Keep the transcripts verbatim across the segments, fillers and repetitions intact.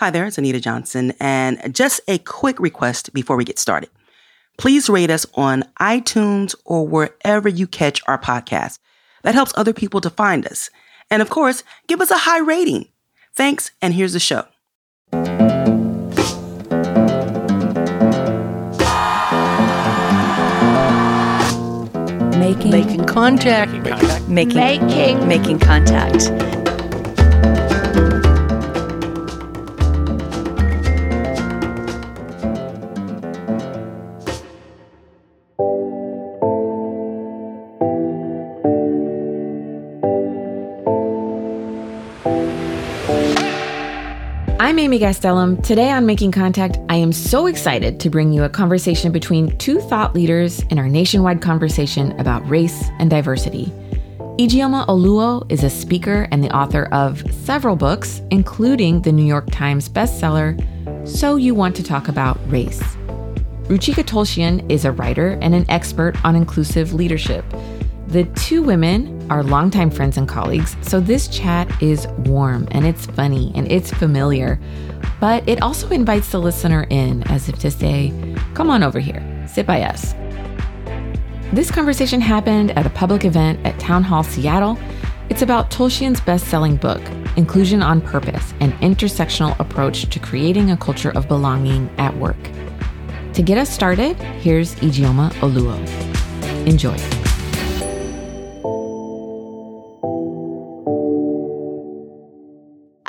Hi there, it's Anita Johnson, and just a quick request before we get started. Please rate us on iTunes or wherever you catch our podcast. That helps other people to find us. And of course, give us a high rating. Thanks, and here's the show. Making, making contact. Making, making, making, making contact. I'm Amy Gastelum. Today on Making Contact, I am so excited to bring you a conversation between two thought leaders in our nationwide conversation about race and diversity. Ijeoma Oluo is a speaker and the author of several books, including the New York Times bestseller, So You Want to Talk About Race. Ruchika Tulshyan is a writer and an expert on inclusive leadership. The two women are longtime friends and colleagues, so this chat is warm and it's funny and it's familiar, but it also invites the listener in as if to say, come on over here, sit by us. This conversation happened at a public event at Town Hall Seattle. It's about Tulshyan's best-selling book, Inclusion on Purpose, An Intersectional Approach to Creating a Culture of Belonging at Work. To get us started, here's Ijeoma Oluo. Enjoy.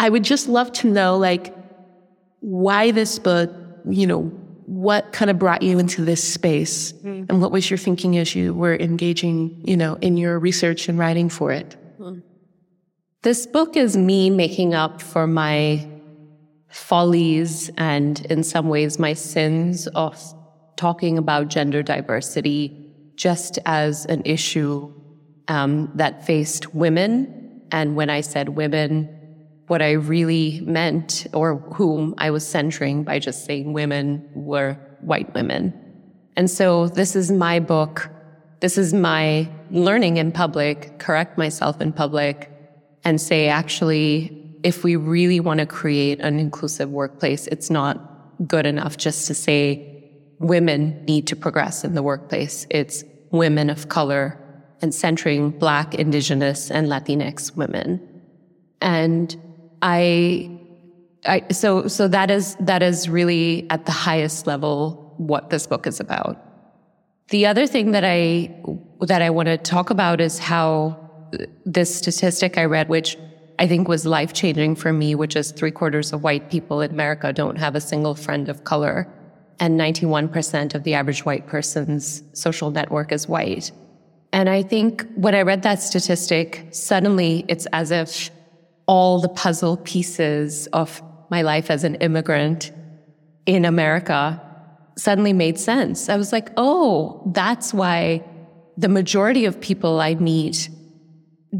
I would just love to know, like, why this book, you know, what kind of brought you into this space mm. and what was your thinking as you were engaging, you know, in your research and writing for it? Mm. This book is me making up for my follies and in some ways my sins of talking about gender diversity just as an issue um, that faced women. And when I said women, what I really meant, or whom I was centering by just saying women, were white women. And so this is my book. This is my learning in public, correct myself in public, and say, actually, if we really want to create an inclusive workplace, it's not good enough just to say women need to progress in the workplace. It's women of color and centering Black, Indigenous, and Latinx women. And I, I, so, so that is, that is really at the highest level what this book is about. The other thing that I, that I want to talk about is how this statistic I read, which I think was life-changing for me, which is three quarters of white people in America don't have a single friend of color, and ninety-one percent of the average white person's social network is white. And I think when I read that statistic, suddenly it's as if all the puzzle pieces of my life as an immigrant in America suddenly made sense. I was like, oh, that's why the majority of people I meet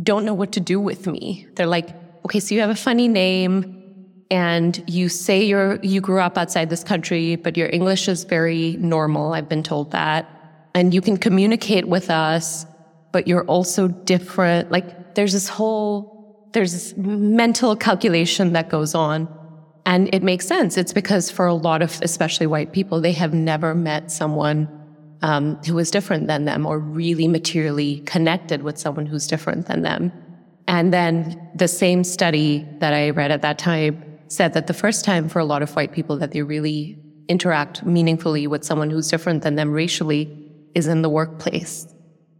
don't know what to do with me. They're like, okay, so you have a funny name and you say you're, you grew up outside this country, but your English is very normal. I've been told that. And you can communicate with us, but you're also different. Like, there's this whole... There's this mental calculation that goes on, and it makes sense. It's because for a lot of, especially white people, they have never met someone um, who is different than them, or really materially connected with someone who's different than them. And then the same study that I read at that time said that the first time for a lot of white people that they really interact meaningfully with someone who's different than them racially is in the workplace.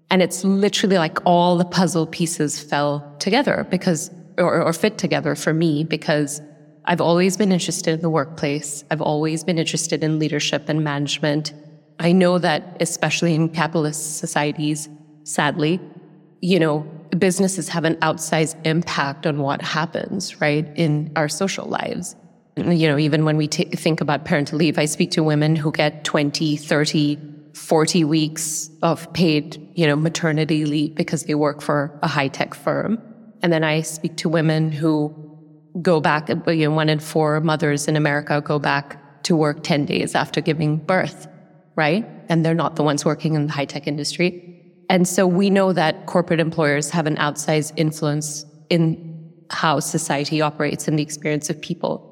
And it's literally like all the puzzle pieces fell together because, or, or fit together for me, because I've always been interested in the workplace. I've always been interested in leadership and management. I know that, especially in capitalist societies, sadly, you know, businesses have an outsized impact on what happens, right, in our social lives. You know, even when we t- think about parental leave, I speak to women who get twenty, thirty, forty weeks of paid, you know, maternity leave because they work for a high-tech firm. And then I speak to women who go back, you know, one in four mothers in America go back to work ten days after giving birth, right? And they're not the ones working in the high-tech industry. And so we know that corporate employers have an outsized influence in how society operates and the experience of people.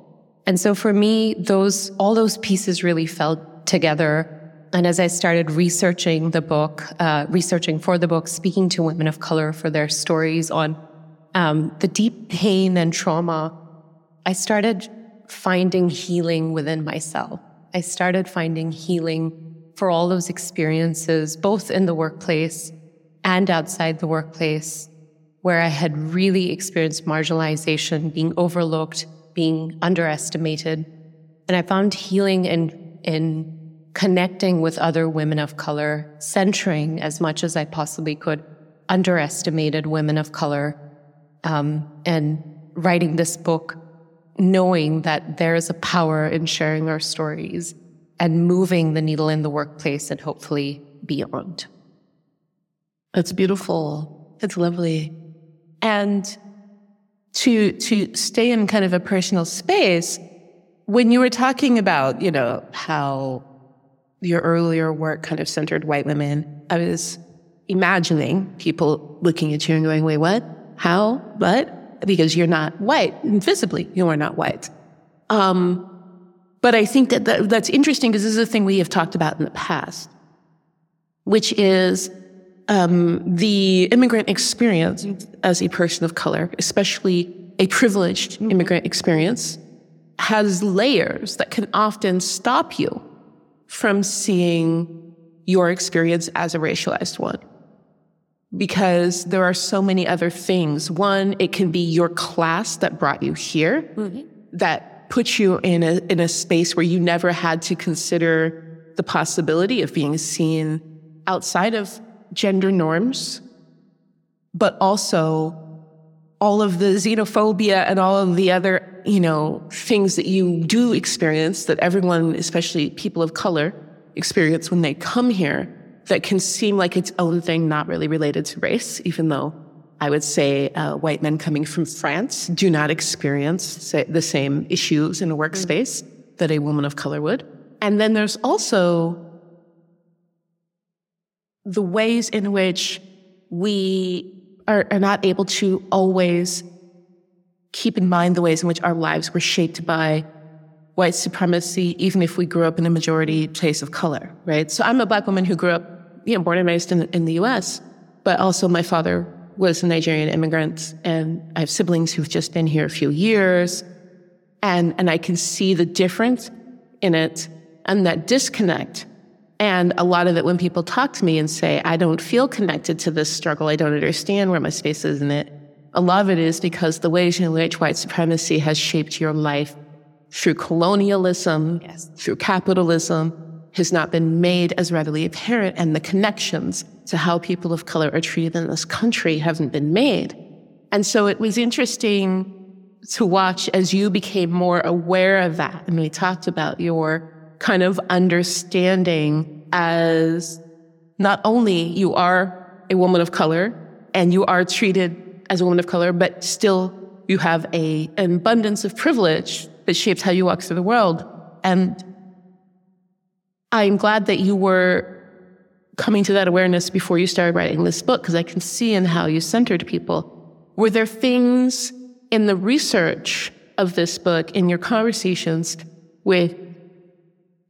And so for me, those, all those pieces really fell together. And as I started researching the book, uh, researching for the book, speaking to women of color for their stories on um, the deep pain and trauma, I started finding healing within myself. I started finding healing for all those experiences, both in the workplace and outside the workplace, where I had really experienced marginalization, being overlooked, being underestimated. And I found healing in, in connecting with other women of color, centering as much as I possibly could underestimated women of color, um, and writing this book, knowing that there is a power in sharing our stories and moving the needle in the workplace and hopefully beyond. That's beautiful. That's lovely. And to to stay in kind of a personal space, when you were talking about, you know, how your earlier work kind of centered white women, I was imagining people looking at you and going, wait, what? How? What? Because you're not white. Visibly, you are not white. Um, but I think that, that that's interesting, because this is a thing we have talked about in the past, which is um, the immigrant experience as a person of color, especially a privileged immigrant experience, has layers that can often stop you from seeing your experience as a racialized one. Because there are so many other things. One, it can be your class that brought you here, mm-hmm. that puts you in a, in a space where you never had to consider the possibility of being seen outside of gender norms, but also all of the xenophobia and all of the other, you know, things that you do experience, that everyone, especially people of color, experience when they come here, that can seem like its own thing, not really related to race, even though I would say uh, white men coming from France do not experience say, the same issues in a workspace mm-hmm. that a woman of color would. And then there's also the ways in which we Are, are not able to always keep in mind the ways in which our lives were shaped by white supremacy, even if we grew up in a majority place of color, right? So I'm a black woman who grew up, you know, born and raised in, in the U S, but also my father was a Nigerian immigrant, and I have siblings who've just been here a few years, and, and I can see the difference in it and that disconnect. And a lot of it, when people talk to me and say, I don't feel connected to this struggle, I don't understand where my space is in it, a lot of it is because the ways in which white supremacy has shaped your life through colonialism, yes. through capitalism, has not been made as readily apparent, and the connections to how people of color are treated in this country haven't been made. And so it was interesting to watch as you became more aware of that. And we talked about your kind of understanding as not only you are a woman of color and you are treated as a woman of color, but still you have a, an abundance of privilege that shapes how you walk through the world. And I'm glad that you were coming to that awareness before you started writing this book, because I can see in how you centered people. Were there things in the research of this book, in your conversations with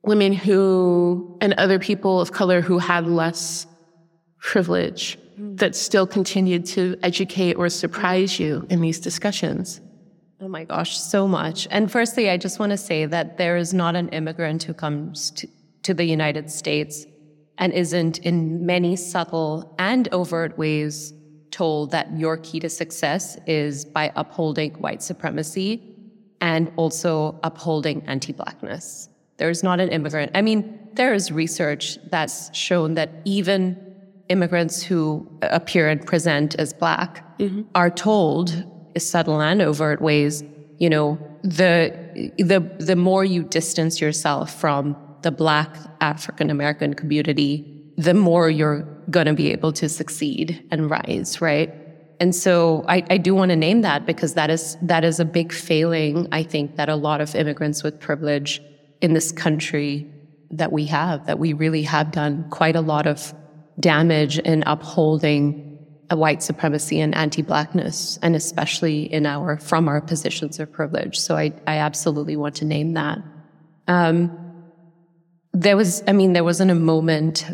women who, and other people of color who had less privilege, that still continued to educate or surprise you in these discussions? Oh my gosh, so much. And firstly, I just want to say that there is not an immigrant who comes to, to the United States and isn't in many subtle and overt ways told that your key to success is by upholding white supremacy and also upholding anti-blackness. There's not an immigrant. I mean, there is research that's shown that even immigrants who appear and present as black mm-hmm. are told, subtle and overt ways, you know, the the the more you distance yourself from the black African American community, the more you're gonna be able to succeed and rise, right? And so I, I do want to name that, because that is that is a big failing, I think, that a lot of immigrants with privilege in this country that we have, that we really have done quite a lot of damage in upholding a white supremacy and anti-blackness, and especially in our from our positions of privilege. So I, I absolutely want to name that. Um, there was, I mean, there wasn't a moment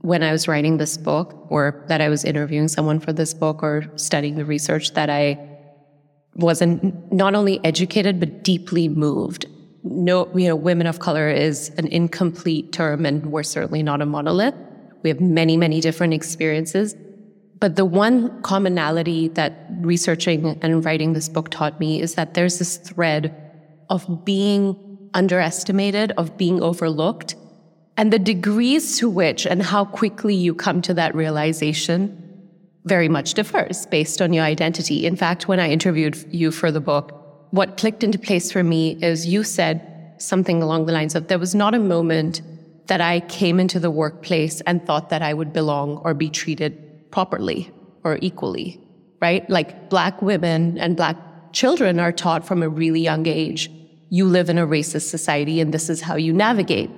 when I was writing this book, or that I was interviewing someone for this book, or studying the research, that I wasn't not only educated but deeply moved. No, you know, women of color is an incomplete term, and we're certainly not a monolith. We have many, many different experiences. But the one commonality that researching and writing this book taught me is that there's this thread of being underestimated, of being overlooked, and the degrees to which and how quickly you come to that realization very much differs based on your identity. In fact, when I interviewed you for the book, what clicked into place for me is you said something along the lines of, there was not a moment that I came into the workplace and thought that I would belong or be treated properly or equally, right? Like, Black women and Black children are taught from a really young age, you live in a racist society and this is how you navigate.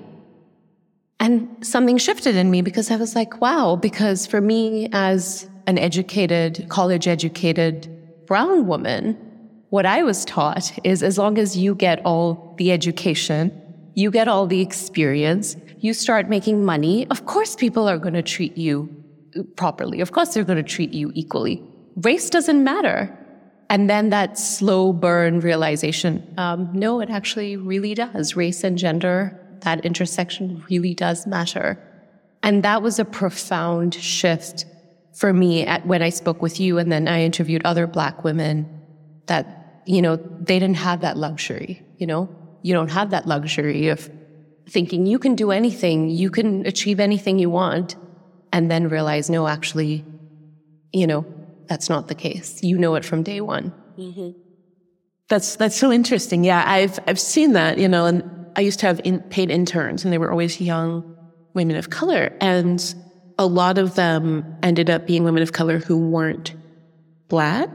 And something shifted in me, because I was like, wow, because for me as an educated, college-educated brown woman, what I was taught is, as long as you get all the education, you get all the experience, you start making money, of course people are going to treat you properly. Of course they're going to treat you equally. Race doesn't matter. And then that slow burn realization, um, no, it actually really does. Race and gender, that intersection really does matter. And that was a profound shift for me at, when I spoke with you, and then I interviewed other Black women, that, you know, they didn't have that luxury, you know? You don't have that luxury of thinking you can do anything, you can achieve anything you want, and then realize, no, actually, you know, that's not the case. You know it from day one. Mm-hmm. That's, that's so interesting. Yeah, I've, I've seen that, you know, and I used to have in, paid interns, and they were always young women of color, and a lot of them ended up being women of color who weren't Black.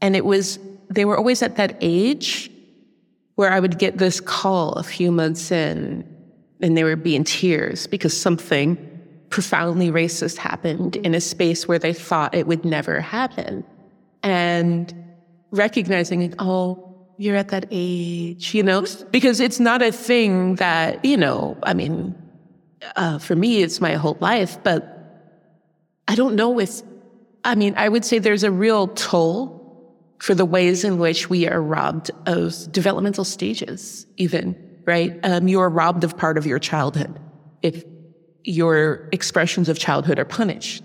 And it was, they were always at that age where I would get this call a few months in, and they would be in tears because something profoundly racist happened in a space where they thought it would never happen. And recognizing, oh, you're at that age, you know, because it's not a thing that, you know, I mean, Uh, for me, it's my whole life, but I don't know if, I mean, I would say there's a real toll for the ways in which we are robbed of developmental stages, even, right? Um, you're robbed of part of your childhood if your expressions of childhood are punished,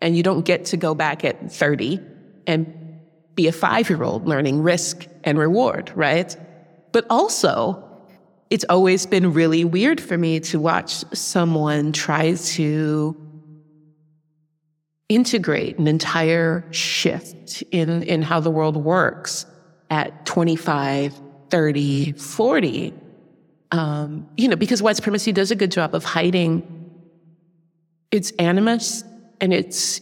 and you don't get to go back at thirty and be a five-year-old learning risk and reward, right? But also, it's always been really weird for me to watch someone try to integrate an entire shift in, in how the world works at twenty-five, thirty, forty. Um, you know, because white supremacy does a good job of hiding its animus and its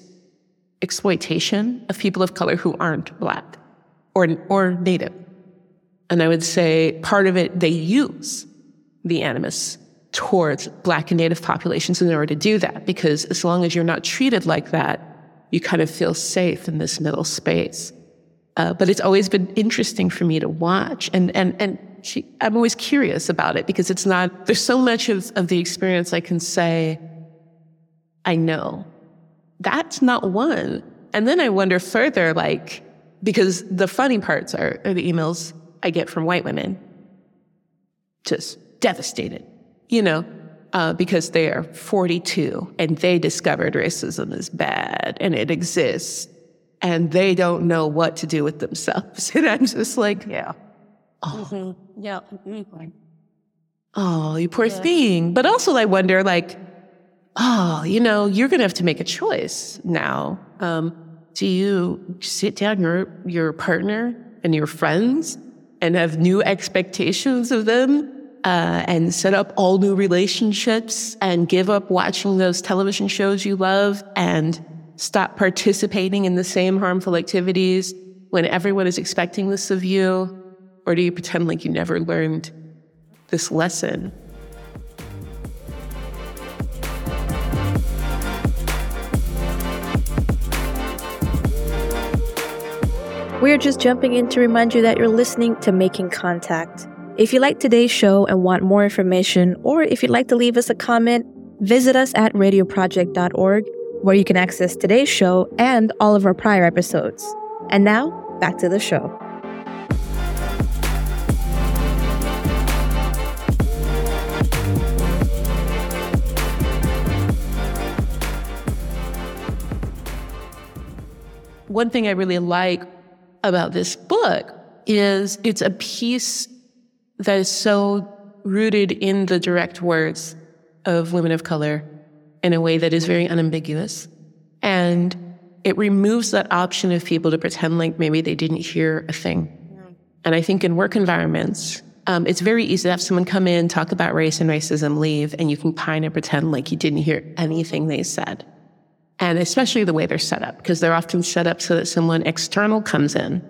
exploitation of people of color who aren't Black or, or Native. And I would say part of it, they use the animus towards Black and Native populations in order to do that, because as long as you're not treated like that, you kind of feel safe in this middle space. Uh, but it's always been interesting for me to watch. And and and she, I'm always curious about it, because it's not, there's so much of, of the experience I can say, I know. That's not one. And then I wonder further, like, because the funny parts are, are the emails I get from white women, just devastated, you know, uh, because they are forty-two and they discovered racism is bad and it exists and they don't know what to do with themselves. And I'm just like, yeah. Oh, mm-hmm. Yeah. Mm-hmm. Oh, you poor yeah. thing. But also I wonder, like, oh, you know, you're going to have to make a choice now. Um, do you sit down your, your partner and your friends and have new expectations of them, uh, and set up all new relationships and give up watching those television shows you love and stop participating in the same harmful activities when everyone is expecting this of you? Or do you pretend like you never learned this lesson? We're just jumping in to remind you that you're listening to Making Contact. If you like today's show and want more information, or if you'd like to leave us a comment, visit us at radio project dot org, where you can access today's show and all of our prior episodes. And now, back to the show. One thing I really like about this book is it's a piece that is so rooted in the direct words of women of color in a way that is very unambiguous. And it removes that option of people to pretend like maybe they didn't hear a thing. Yeah. And I think in work environments, um, it's very easy to have someone come in, talk about race and racism, leave, and you can pine and pretend like you didn't hear anything they said. And especially the way they're set up, because they're often set up so that someone external comes in,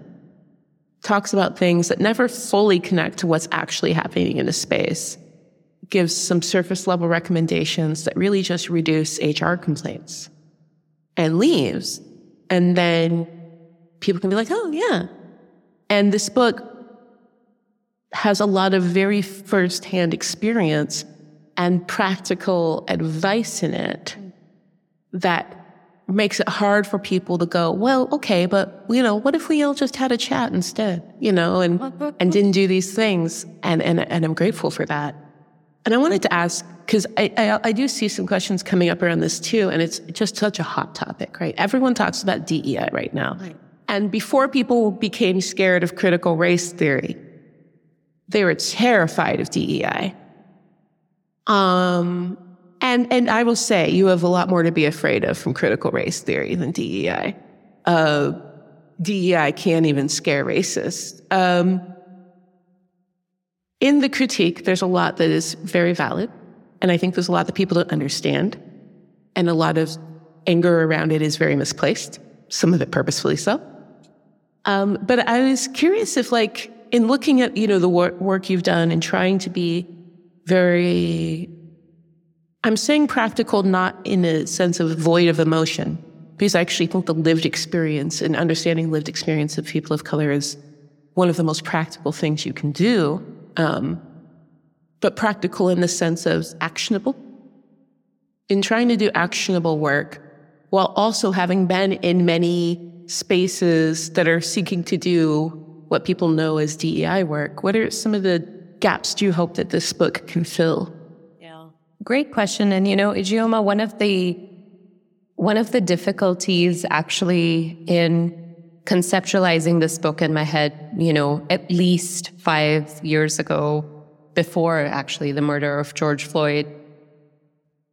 talks about things that never fully connect to what's actually happening in a space, gives some surface level recommendations that really just reduce H R complaints, and leaves. And then people can be like, oh, yeah. And this book has a lot of very firsthand experience and practical advice in it that makes it hard for people to go, well, okay, but, you know, what if we all just had a chat instead, you know, and and didn't do these things? And and and I'm grateful for that. And I wanted to ask, because I, I I do see some questions coming up around this too, and it's just such a hot topic, right? Everyone talks about D E I right now. Right. And before people became scared of critical race theory, they were terrified of D E I. Um... And and I will say, you have a lot more to be afraid of from critical race theory than D E I. Uh, D E I can't even scare racists. Um, in the critique, there's a lot that is very valid, and I think there's a lot that people don't understand, and a lot of anger around it is very misplaced, some of it purposefully so. Um, but I was curious if, like, in looking at, you know, the wor- work you've done and trying to be very... I'm saying practical not in a sense of void of emotion, because I actually think the lived experience and understanding lived experience of people of color is one of the most practical things you can do, um, but practical in the sense of actionable. In trying to do actionable work while also having been in many spaces that are seeking to do what people know as D E I work, what are some of the gaps do you hope that this book can fill? Great question. And, you know, Ijeoma, one of the, one of the difficulties actually in conceptualizing this book in my head, you know, at least five years ago, before actually the murder of George Floyd,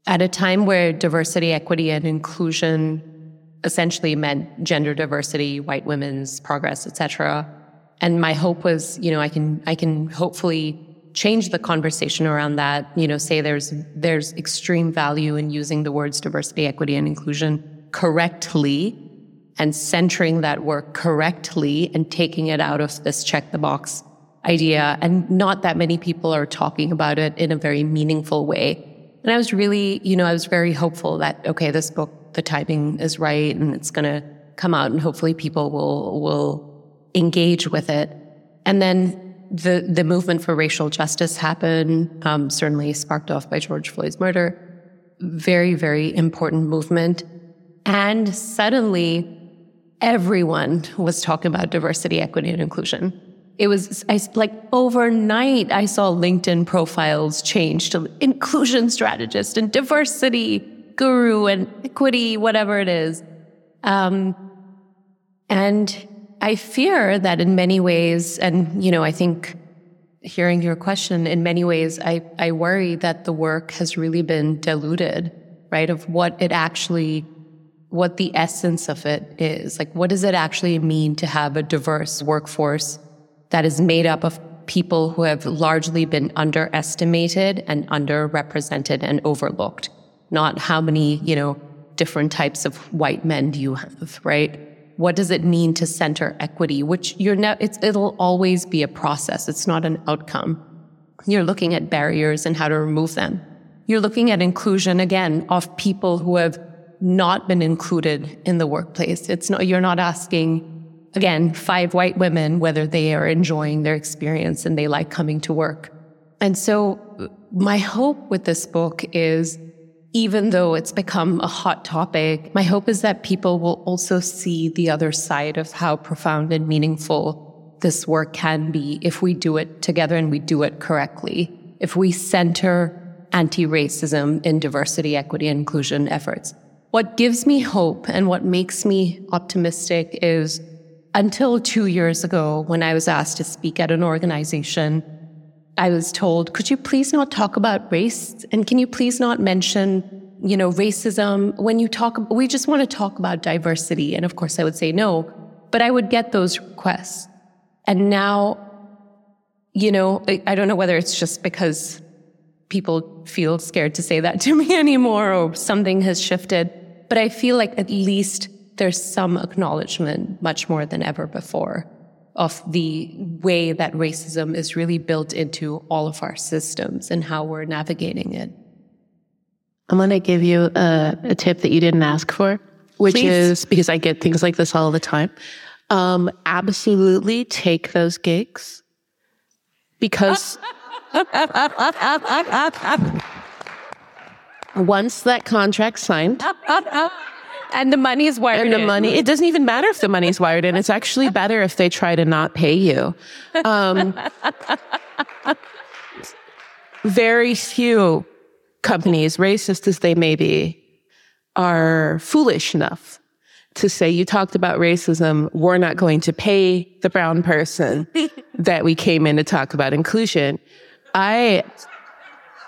at a time where diversity, equity, and inclusion essentially meant gender diversity, white women's progress, et cetera. And my hope was, you know, I can, I can hopefully change the conversation around that, you know, say there's there's extreme value in using the words diversity, equity, and inclusion correctly and centering that work correctly and taking it out of this check-the-box idea. And not that many people are talking about it in a very meaningful way. And I was really, you know, I was very hopeful that, okay, this book, the timing is right and it's going to come out and hopefully people will will engage with it. And then The, the movement for racial justice happened, um, certainly sparked off by George Floyd's murder. Very, very important movement. And suddenly, everyone was talking about diversity, equity, and inclusion. It was I, like overnight, I saw LinkedIn profiles change to inclusion strategist and diversity guru and equity, whatever it is. Um, and... I fear that in many ways, and, you know, I think hearing your question, in many ways, I, I worry that the work has really been diluted, right? Of what it actually, what the essence of it is. Like, what does it actually mean to have a diverse workforce that is made up of people who have largely been underestimated and underrepresented and overlooked? Not how many, you know, different types of white men do you have, right? What does it mean to center equity? Which you're now, it's, it'll always be a process. It's not an outcome. You're looking at barriers and how to remove them. You're looking at inclusion again of people who have not been included in the workplace. It's not, you're not asking again, five white women, whether they are enjoying their experience and they like coming to work. And so my hope with this book is, even though it's become a hot topic, my hope is that people will also see the other side of how profound and meaningful this work can be if we do it together and we do it correctly. If we center anti-racism in diversity, equity, and inclusion efforts. What gives me hope and what makes me optimistic is, until two years ago, when I was asked to speak at an organization, I was told, could you please not talk about race? And can you please not mention, you know, racism? When you talk, we just want to talk about diversity. And of course I would say no, but I would get those requests. And now, you know, I don't know whether it's just because people feel scared to say that to me anymore or something has shifted, but I feel like at least there's some acknowledgement, much more than ever before, of the way that racism is really built into all of our systems and how we're navigating it. I'm going to give you a, a tip that you didn't ask for, which Please. is, because I get things like this all the time, um, absolutely take those gigs because... Up, up, up, up, up, up, up, up. Once that contract's signed. Up, up, up. And the money's wired in. And the in. money, it doesn't even matter if the money's wired in. It's actually better if they try to not pay you. Um, very few companies, racist as they may be, are foolish enough to say, you talked about racism, we're not going to pay the brown person that we came in to talk about inclusion. I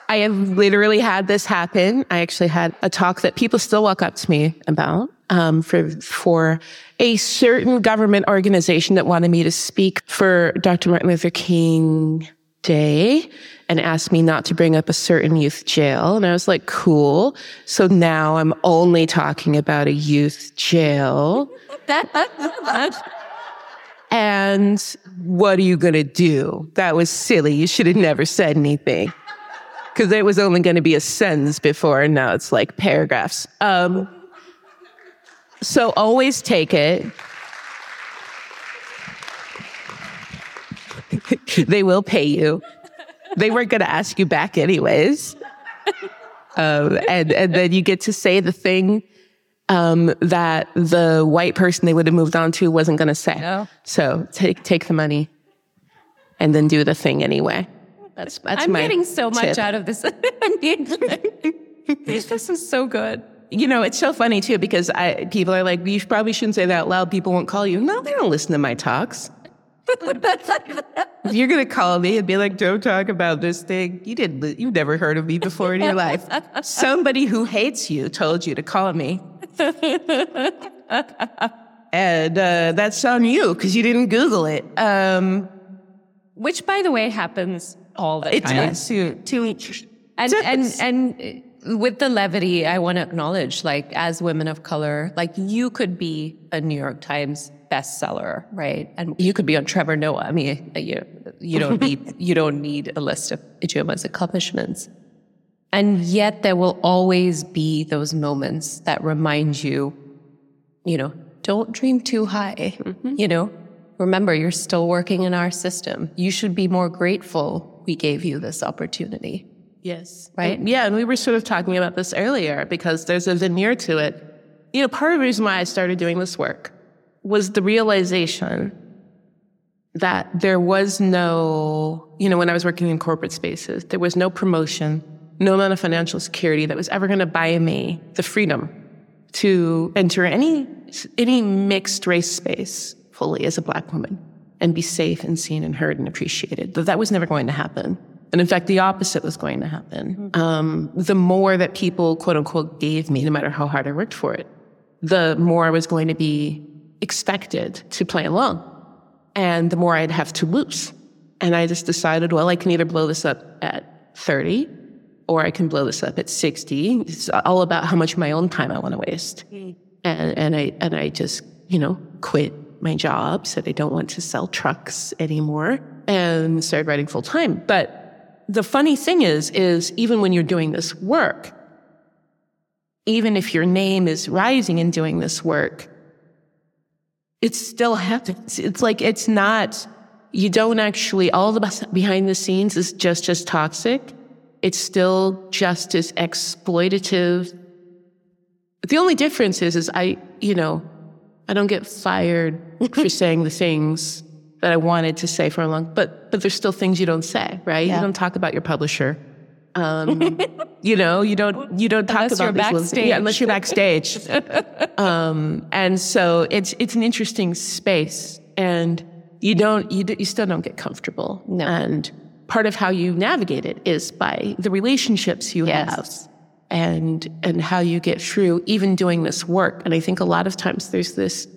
I have literally had this happen. I actually had a talk that people still walk up to me about um, for for a certain government organization that wanted me to speak for Doctor Martin Luther King Day and asked me not to bring up a certain youth jail. And I was like, cool. So now I'm only talking about a youth jail. That, that, that. And what are you going to do? That was silly. You should have never said anything. Because it was only going to be a sentence before, and now it's like paragraphs. Um, so always take it. They will pay you. They weren't going to ask you back anyways. Um, and, and then you get to say the thing Um, that the white person they would have moved on to wasn't going to say. No. So take take the money, and then do the thing anyway. That's that's I'm my. I'm getting so tip. much out of this. This is so good. You know, it's so funny too because I people are like, you probably shouldn't say that out loud. People won't call you. No, they don't listen to my talks. If you're gonna call me and be like, don't talk about this thing, you didn't. You've never heard of me before in your life. Somebody who hates you told you to call me. and uh, that's on you because you didn't Google it. Um, Which, by the way, happens all the time. To, to, and, and, and with the levity, I want to acknowledge, like, as women of color, like, you could be a New York Times bestseller, right? And you could be on Trevor Noah. I mean, you, you don't need you don't need a list of Ijeoma's accomplishments. And yet there will always be those moments that remind you, you know, don't dream too high. Mm-hmm. You know, remember, you're still working in our system. You should be more grateful we gave you this opportunity. Yes. Right? And, yeah, and we were sort of talking about this earlier because there's a veneer to it. You know, part of the reason why I started doing this work was the realization that there was no, you know, when I was working in corporate spaces, there was no promotion, no amount of financial security that was ever going to buy me the freedom to enter any any mixed race space fully as a Black woman and be safe and seen and heard and appreciated. That that was never going to happen. And in fact, the opposite was going to happen. Um, the more that people, quote unquote, gave me, no matter how hard I worked for it, the more I was going to be expected to play along and the more I'd have to lose. And I just decided, well, I can either blow this up at thirty or I can blow this up at sixty. It's all about how much my own time I want to waste. Mm. And, and I and I just, you know, quit my job, said I don't want to sell trucks anymore, and started writing full time. But the funny thing is, is even when you're doing this work, even if your name is rising in doing this work, it still happens. It's like, it's not, you don't actually, all the behind the scenes is just as toxic. It's still just as exploitative. The only difference is, is I, you know, I don't get fired for saying the things that I wanted to say for a long, but, but there's still things you don't say, right? Yeah. You don't talk about your publisher. Um, you know, you don't, you don't talk unless about these little things. Yeah, unless you're backstage. um, and so it's, it's an interesting space, and you don't, you, you still don't get comfortable. No. And part of how you navigate it is by the relationships you yes. have and, and how you get through even doing this work. And I think a lot of times there's this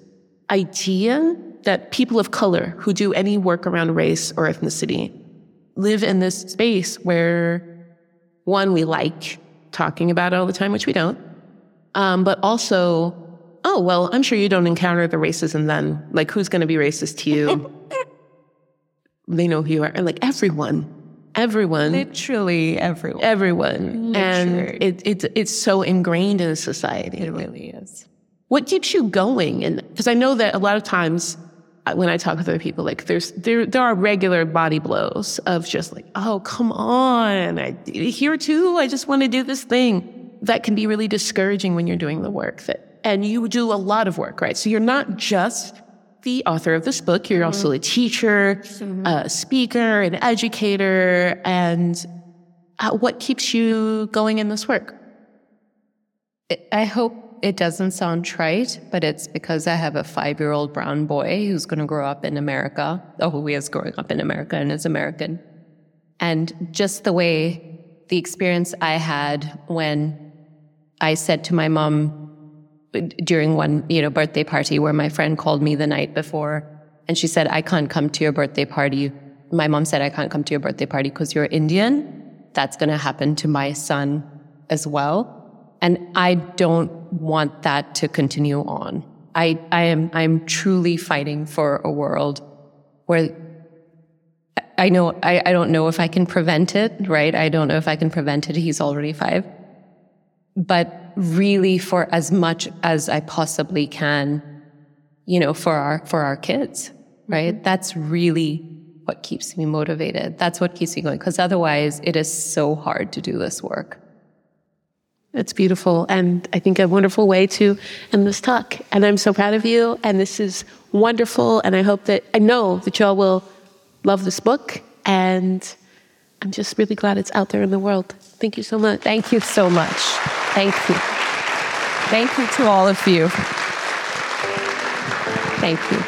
idea that people of color who do any work around race or ethnicity live in this space where, one, we like talking about it all the time, which we don't. Um, but also, oh, well, I'm sure you don't encounter the racism then. Like, who's going to be racist to you? They know who you are. And like, everyone. Everyone. Literally everyone. Everyone. Literally. And it, it, it's so ingrained in society. It really is. What keeps you going? And because I know that a lot of times when I talk with other people, like there's there there are regular body blows of just like, oh, come on, I here too, I just want to do this thing. That can be really discouraging when you're doing the work. That, and you do a lot of work, right? So you're not just the author of this book, you're mm-hmm. also a teacher, mm-hmm. a speaker, an educator. And uh, what keeps you going in this work? I hope it doesn't sound trite, but it's because I have a five-year-old brown boy who's going to grow up in America, or who is growing up in America and is American. And just the way, the experience I had when I said to my mom during one, you know, birthday party where my friend called me the night before, and she said, I can't come to your birthday party. My mom said, I can't come to your birthday party because you're Indian. That's going to happen to my son as well. And I don't want that to continue on. I, I am, I'm truly fighting for a world where I know, I, I don't know if I can prevent it, right? I don't know if I can prevent it. He's already five. But really, for as much as I possibly can, you know, for our, for our kids, right? Mm-hmm. That's really what keeps me motivated. That's what keeps me going. Because otherwise, it is so hard to do this work. That's beautiful, and I think a wonderful way to end this talk. And I'm so proud of you, and this is wonderful, and I hope that, I know that y'all will love this book, and I'm just really glad it's out there in the world. Thank you so much. Thank you so much. Thank you. Thank you to all of you. Thank you.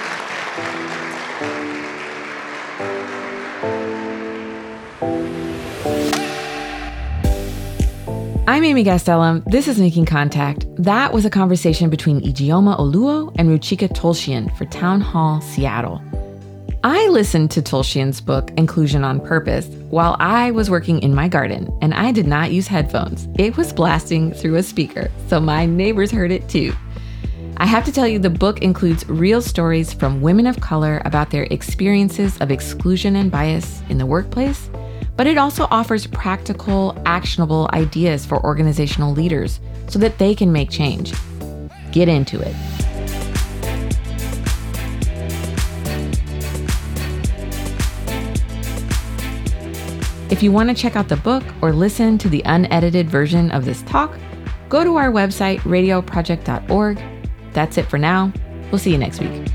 I'm Amy Gastelum. This is Making Contact. That was a conversation between Ijeoma Oluo and Ruchika Tulshyan for Town Hall Seattle. I listened to Tulshyan's book, Inclusion on Purpose, while I was working in my garden, and I did not use headphones. It was blasting through a speaker, so my neighbors heard it too. I have to tell you, the book includes real stories from women of color about their experiences of exclusion and bias in the workplace, but it also offers practical, actionable ideas for organizational leaders so that they can make change. Get into it. If you want to check out the book or listen to the unedited version of this talk, go to our website, radio project dot org. That's it for now. We'll see you next week.